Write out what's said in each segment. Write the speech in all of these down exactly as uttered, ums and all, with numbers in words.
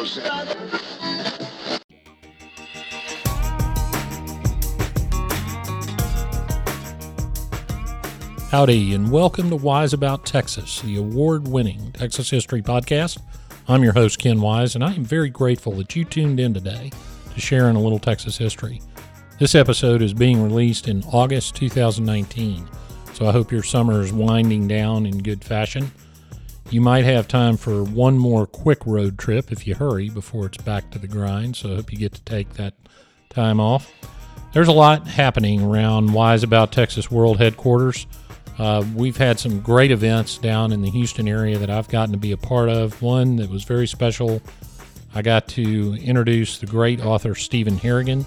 no sense. Howdy, and welcome to Wise About Texas, the award-winning Texas History Podcast. I'm your host, Ken Wise, and I am very grateful that you tuned in today to share in a little Texas history. This episode is being released in August twenty nineteen, so I hope your summer is winding down in good fashion. You might have time for one more quick road trip if you hurry before it's back to the grind, so I hope you get to take that time off. There's a lot happening around Wise About Texas World Headquarters. Uh, we've had some great events down in the Houston area that I've gotten to be a part of. One that was very special, I got to introduce the great author Stephen Harrigan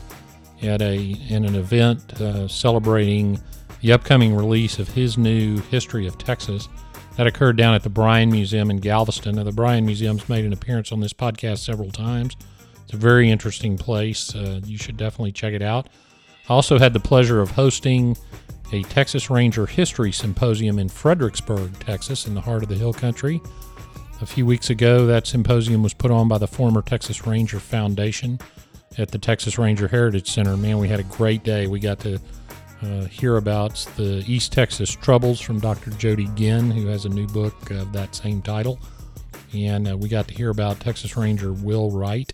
at a in an event uh, celebrating the upcoming release of his new History of Texas. That occurred down at the Bryan Museum in Galveston. Now, the Bryan Museum's made an appearance on this podcast several times. It's a very interesting place. Uh, you should definitely check it out. I also had the pleasure of hosting a Texas Ranger History Symposium in Fredericksburg, Texas, in the heart of the Hill Country. A few weeks ago, that symposium was put on by the former Texas Ranger Foundation at the Texas Ranger Heritage Center. Man, we had a great day. We got to Uh, hear about the East Texas Troubles from Doctor Jody Ginn, who has a new book of that same title. And uh, we got to hear about Texas Ranger Will Wright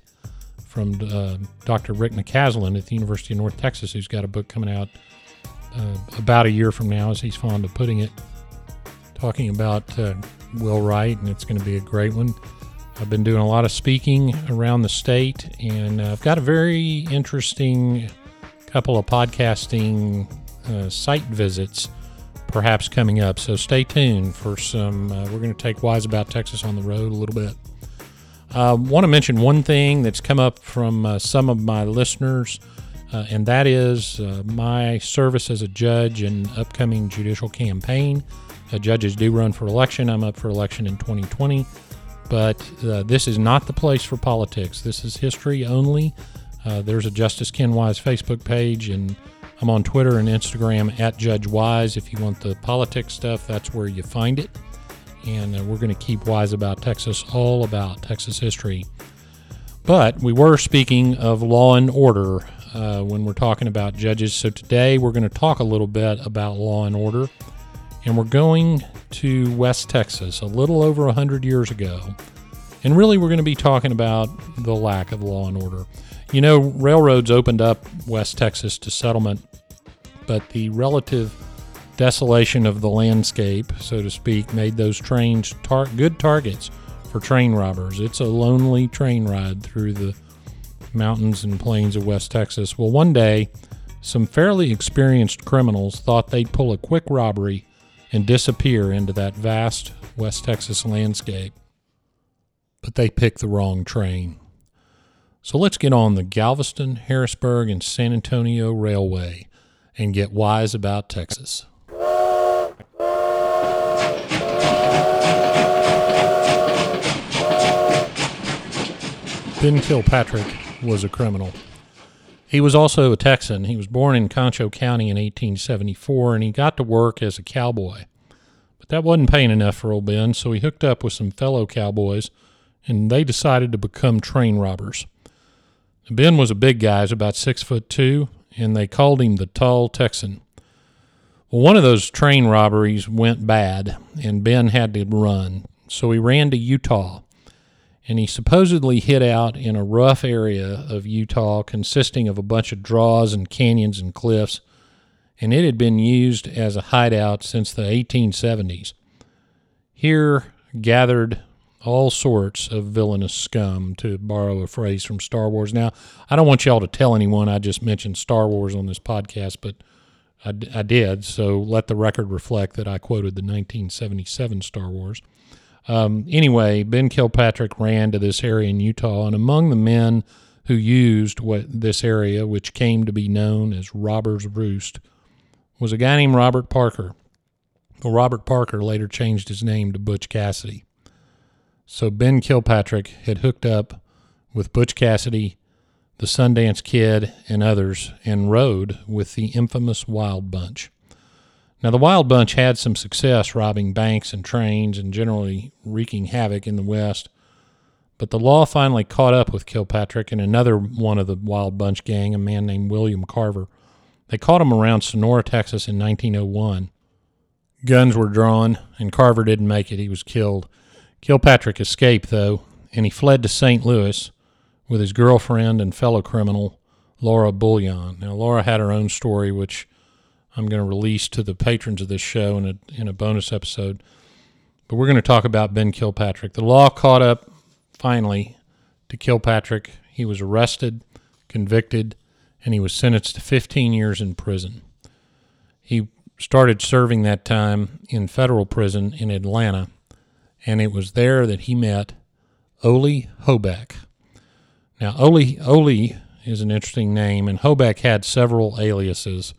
from uh, Doctor Rick McCaslin at the University of North Texas, who's got a book coming out uh, about a year from now, as he's fond of putting it, talking about uh, Will Wright, and it's going to be a great one. I've been doing a lot of speaking around the state, and uh, I've got a very interesting couple of podcasting uh, site visits perhaps coming up, so stay tuned for some uh, we're going to take Wise About Texas on the road a little bit. I uh, want to mention one thing that's come up from uh, some of my listeners, uh, and that is uh, my service as a judge in upcoming judicial campaign. Uh, judges do run for election. I'm up for election in twenty twenty, but uh, this is not the place for politics. This is history only. Uh, there's a Justice Ken Wise Facebook page, and I'm on Twitter and Instagram at Judge Wise. If you want the politics stuff, that's where you find it. And uh, we're going to keep Wise About Texas all about Texas history. But we were speaking of law and order uh, when we're talking about judges. So today we're going to talk a little bit about law and order. And we're going to West Texas a little over one hundred years ago. And really we're going to be talking about the lack of law and order. You know, railroads opened up West Texas to settlement, but the relative desolation of the landscape, so to speak, made those trains tar- good targets for train robbers. It's a lonely train ride through the mountains and plains of West Texas. Well, one day, some fairly experienced criminals thought they'd pull a quick robbery and disappear into that vast West Texas landscape, but they picked the wrong train. So let's get on the Galveston, Harrisburg, and San Antonio Railway and get wise about Texas. Ben Kilpatrick was a criminal. He was also a Texan. He was born in Concho County in eighteen seventy-four, and he got to work as a cowboy. But that wasn't paying enough for old Ben, so he hooked up with some fellow cowboys, and they decided to become train robbers. Ben was a big guy. He was about six foot two, and they called him the Tall Texan. Well, one of those train robberies went bad, and Ben had to run. So he ran to Utah, and he supposedly hid out in a rough area of Utah consisting of a bunch of draws and canyons and cliffs, and it had been used as a hideout since the eighteen seventies. Here gathered all sorts of villainous scum, to borrow a phrase from Star Wars. Now, I don't want y'all to tell anyone I just mentioned Star Wars on this podcast, but I, d- I did, so let the record reflect that I quoted the nineteen seventy-seven Star Wars. Um, anyway, Ben Kilpatrick ran to this area in Utah, and among the men who used what this area, which came to be known as Robber's Roost, was a guy named Robert Parker. Well, Robert Parker later changed his name to Butch Cassidy. So Ben Kilpatrick had hooked up with Butch Cassidy, the Sundance Kid, and others, and rode with the infamous Wild Bunch. Now, the Wild Bunch had some success robbing banks and trains and generally wreaking havoc in the West, But the law finally caught up with Kilpatrick and another one of the Wild Bunch gang, a man named William Carver. They caught him around Sonora, Texas in nineteen oh one. Guns were drawn, and Carver didn't make it. He was killed. Kilpatrick escaped, though, and he fled to Saint Louis with his girlfriend and fellow criminal, Laura Bullion. Now, Laura had her own story, which I'm going to release to the patrons of this show in a, in a bonus episode. But we're going to talk about Ben Kilpatrick. The law caught up, finally, to Kilpatrick. He was arrested, convicted, and he was sentenced to fifteen years in prison. He started serving that time in federal prison in Atlanta, and it was there that he met Ole Hoback. Now, Ole, Ole is an interesting name, and Hoback had several aliases,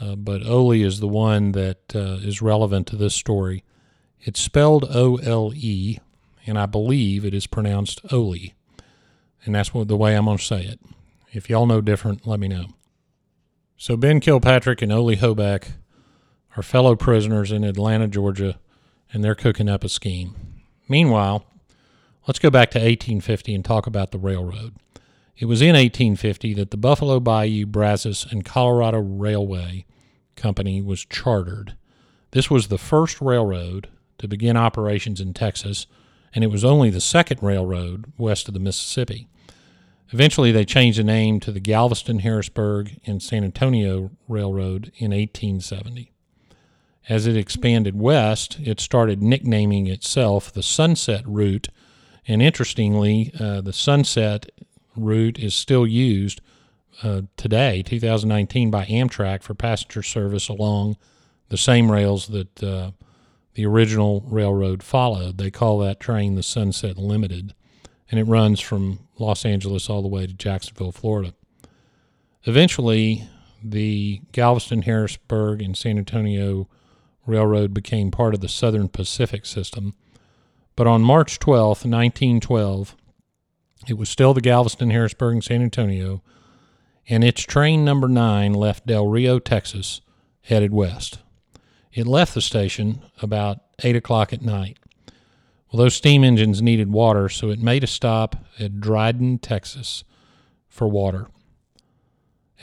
uh, but Ole is the one that uh, is relevant to this story. It's spelled O L E, and I believe it is pronounced Ole, and that's what, the way I'm going to say it. If y'all know different, let me know. So Ben Kilpatrick and Ole Hoback are fellow prisoners in Atlanta, Georgia, and they're cooking up a scheme. Meanwhile, let's go back to eighteen fifty and talk about the railroad. It was in eighteen fifty that the Buffalo Bayou, Brazos, and Colorado Railway Company was chartered. This was the first railroad to begin operations in Texas, and it was only the second railroad west of the Mississippi. Eventually, they changed the name to the Galveston, Harrisburg, and San Antonio Railroad in eighteen seventy. As it expanded west, it started nicknaming itself the Sunset Route, and interestingly, uh, the Sunset Route is still used uh, today, two thousand nineteen, by Amtrak for passenger service along the same rails that uh, the original railroad followed. They call that train the Sunset Limited, and it runs from Los Angeles all the way to Jacksonville, Florida. Eventually, the Galveston, Harrisburg, and San Antonio Railroad became part of the Southern Pacific system. But on March twelfth, nineteen twelve, it was still the Galveston, Harrisburg, and San Antonio, and its train number nine left Del Rio, Texas, headed west. It left the station about eight o'clock at night. Well, those steam engines needed water, so it made a stop at Dryden, Texas, for water.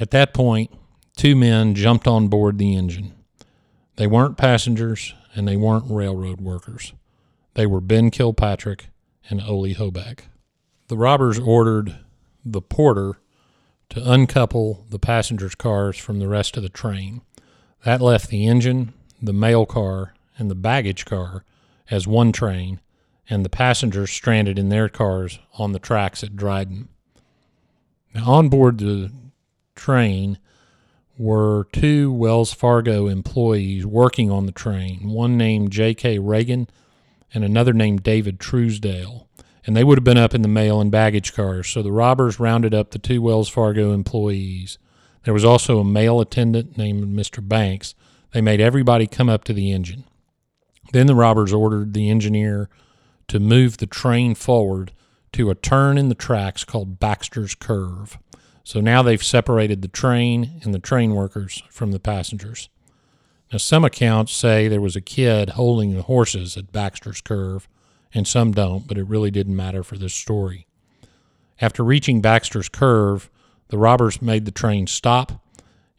At that point, two men jumped on board the engine. They weren't passengers, and they weren't railroad workers. They were Ben Kilpatrick and Ole Hoback. The robbers ordered the porter to uncouple the passengers' cars from the rest of the train. That left the engine, the mail car, and the baggage car as one train, and the passengers stranded in their cars on the tracks at Dryden. Now, on board the train were two Wells Fargo employees working on the train, one named J K. Reagan and another named David Truesdale, and they would have been up in the mail and baggage cars, so the robbers rounded up the two Wells Fargo employees. There was also a mail attendant named Mister Banks. They made everybody come up to the engine. Then the robbers ordered the engineer to move the train forward to a turn in the tracks called Baxter's Curve. So now they've separated the train and the train workers from the passengers. Now, some accounts say there was a kid holding the horses at Baxter's Curve, and some don't, but it really didn't matter for this story. After reaching Baxter's Curve, the robbers made the train stop,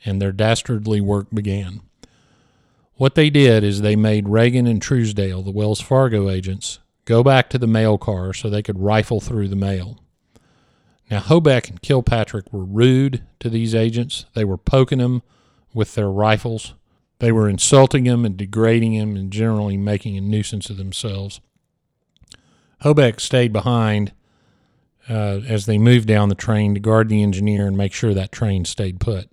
and their dastardly work began. What they did is they made Reagan and Truesdale, the Wells Fargo agents, go back to the mail car so they could rifle through the mail. Now, Hoback and Kilpatrick were rude to these agents. They were poking them with their rifles. They were insulting him and degrading him and generally making a nuisance of themselves. Hoback stayed behind uh, as they moved down the train to guard the engineer and make sure that train stayed put.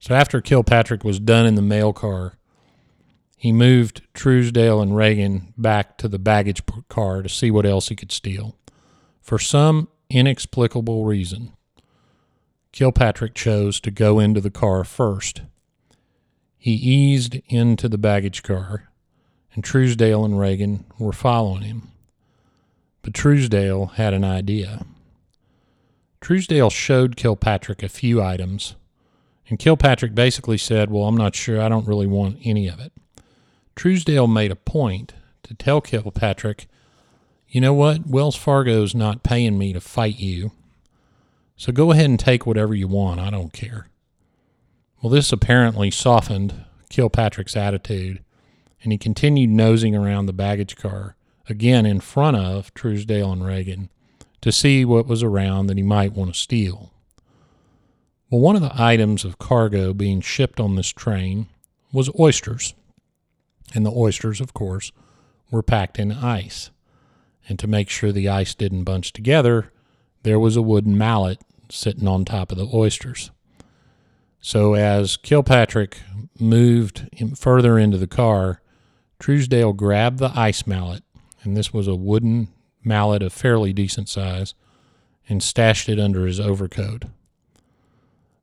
So after Kilpatrick was done in the mail car, he moved Truesdale and Reagan back to the baggage car to see what else he could steal. For some inexplicable reason, Kilpatrick chose to go into the car first. He eased into the baggage car, and Truesdale and Reagan were following him. But Truesdale had an idea. Truesdale showed Kilpatrick a few items, and Kilpatrick basically said, well, I'm not sure, I don't really want any of it. Truesdale made a point to tell Kilpatrick, you know what? Wells Fargo's not paying me to fight you, so go ahead and take whatever you want. I don't care. Well, this apparently softened Kilpatrick's attitude, and he continued nosing around the baggage car, again in front of Truesdale and Reagan, to see what was around that he might want to steal. Well, one of the items of cargo being shipped on this train was oysters, and the oysters, of course, were packed in ice. And to make sure the ice didn't bunch together, there was a wooden mallet sitting on top of the oysters. So as Kilpatrick moved further into the car, Truesdale grabbed the ice mallet, and this was a wooden mallet of fairly decent size, and stashed it under his overcoat.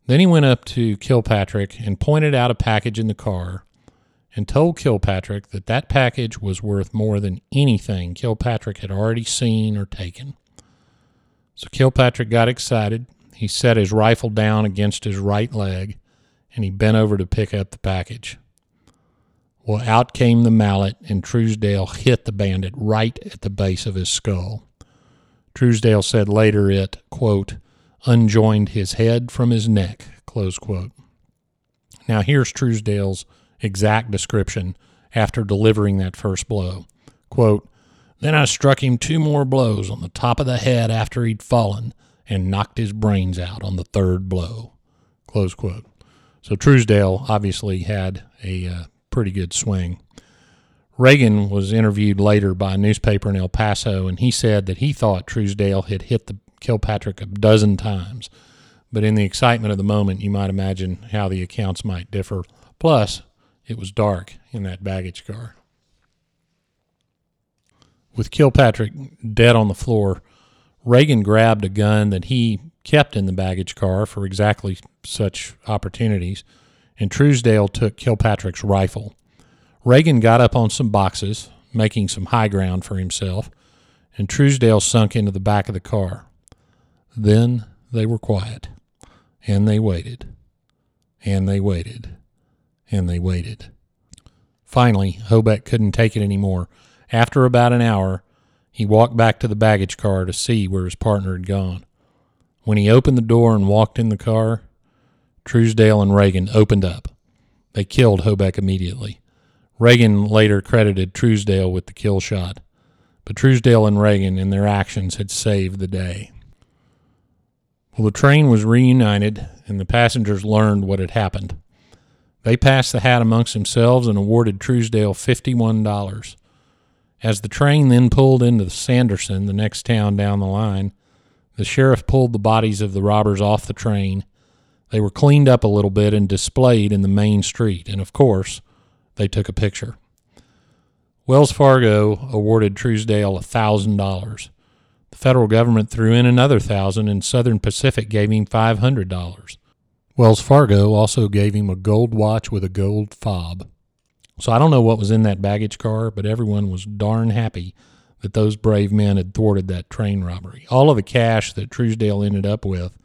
Then he went up to Kilpatrick and pointed out a package in the car and told Kilpatrick that that package was worth more than anything Kilpatrick had already seen or taken. So Kilpatrick got excited. He set his rifle down against his right leg, and he bent over to pick up the package. Well, out came the mallet, and Truesdale hit the bandit right at the base of his skull. Truesdale said later it, quote, unjoined his head from his neck, close quote. Now here's Truesdale's exact description after delivering that first blow. Quote, then I struck him two more blows on the top of the head after he'd fallen and knocked his brains out on the third blow, close quote. So Truesdale obviously had a uh, pretty good swing. Reagan was interviewed later by a newspaper in El Paso, and he said that he thought Truesdale had hit the Kilpatrick a dozen times, but in the excitement of the moment, you might imagine how the accounts might differ. Plus, it was dark in that baggage car. With Kilpatrick dead on the floor, Reagan grabbed a gun that he kept in the baggage car for exactly such opportunities, and Truesdale took Kilpatrick's rifle. Reagan got up on some boxes, making some high ground for himself, and Truesdale sunk into the back of the car. Then they were quiet, and they waited, and they waited. And they waited. Finally, Hoback couldn't take it anymore. After about an hour, he walked back to the baggage car to see where his partner had gone. When he opened the door and walked in the car, Truesdale and Reagan opened up. They killed Hoback immediately. Reagan later credited Truesdale with the kill shot, but Truesdale and Reagan in their actions had saved the day. Well, the train was reunited, and the passengers learned what had happened. They passed the hat amongst themselves and awarded Truesdale fifty-one dollars. As the train then pulled into Sanderson, the next town down the line, the sheriff pulled the bodies of the robbers off the train. They were cleaned up a little bit and displayed in the main street, and of course, they took a picture. Wells Fargo awarded Truesdale one thousand dollars. The federal government threw in another one thousand dollars, and Southern Pacific gave him five hundred dollars. Wells Fargo also gave him a gold watch with a gold fob. So I don't know what was in that baggage car, but everyone was darn happy that those brave men had thwarted that train robbery. All of the cash that Truesdale ended up with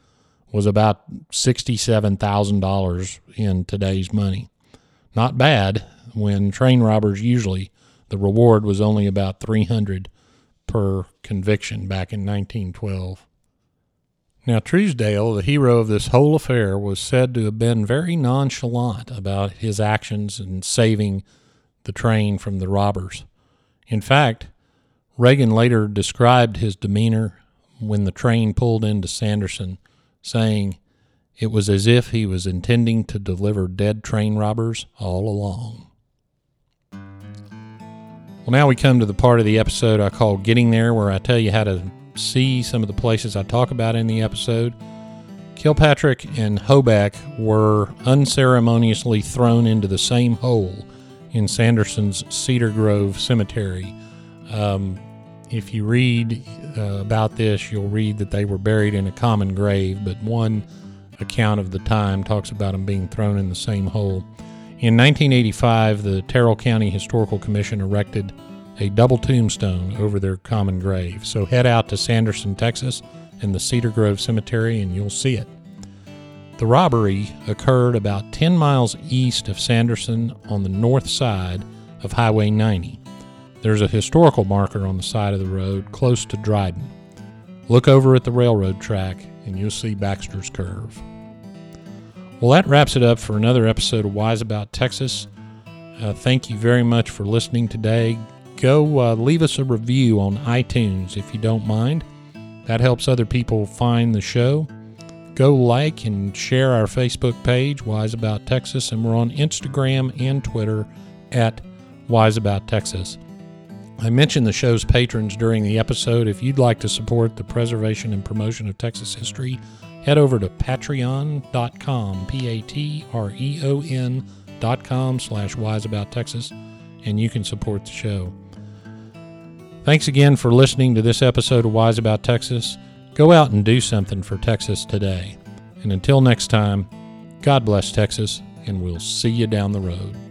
was about sixty-seven thousand dollars in today's money. Not bad, when train robbers usually, the reward was only about three hundred dollars per conviction back in nineteen twelve. Now, Truesdale, the hero of this whole affair, was said to have been very nonchalant about his actions in saving the train from the robbers. In fact, Reagan later described his demeanor when the train pulled into Sanderson, saying it was as if he was intending to deliver dead train robbers all along. Well, now we come to the part of the episode I call Getting There, where I tell you how to see some of the places I talk about in the episode. Kilpatrick and Hoback were unceremoniously thrown into the same hole in Sanderson's Cedar Grove Cemetery. Um, if you read uh, about this, you'll read that they were buried in a common grave, but one account of the time talks about them being thrown in the same hole. In nineteen eighty-five, the Terrell County Historical Commission erected a double tombstone over their common grave. So head out to Sanderson, Texas, and the Cedar Grove Cemetery, and you'll see it. The robbery occurred about ten miles east of Sanderson on the north side of Highway ninety. There's a historical marker on the side of the road close to Dryden. Look over at the railroad track and you'll see Baxter's Curve. Well, that wraps it up for another episode of Wise About Texas. Uh, thank you very much for listening today. Go uh, leave us a review on iTunes if you don't mind. That helps other people find the show. Go like and share our Facebook page, Wise About Texas, and we're on Instagram and Twitter at Wise About Texas. I mentioned the show's patrons during the episode. If you'd like to support the preservation and promotion of Texas history, head over to patreon dot com, P A T R E O N dot com slash Wise About Texas, and you can support the show. Thanks again for listening to this episode of Wise About Texas. Go out and do something for Texas today. And until next time, God bless Texas, and we'll see you down the road.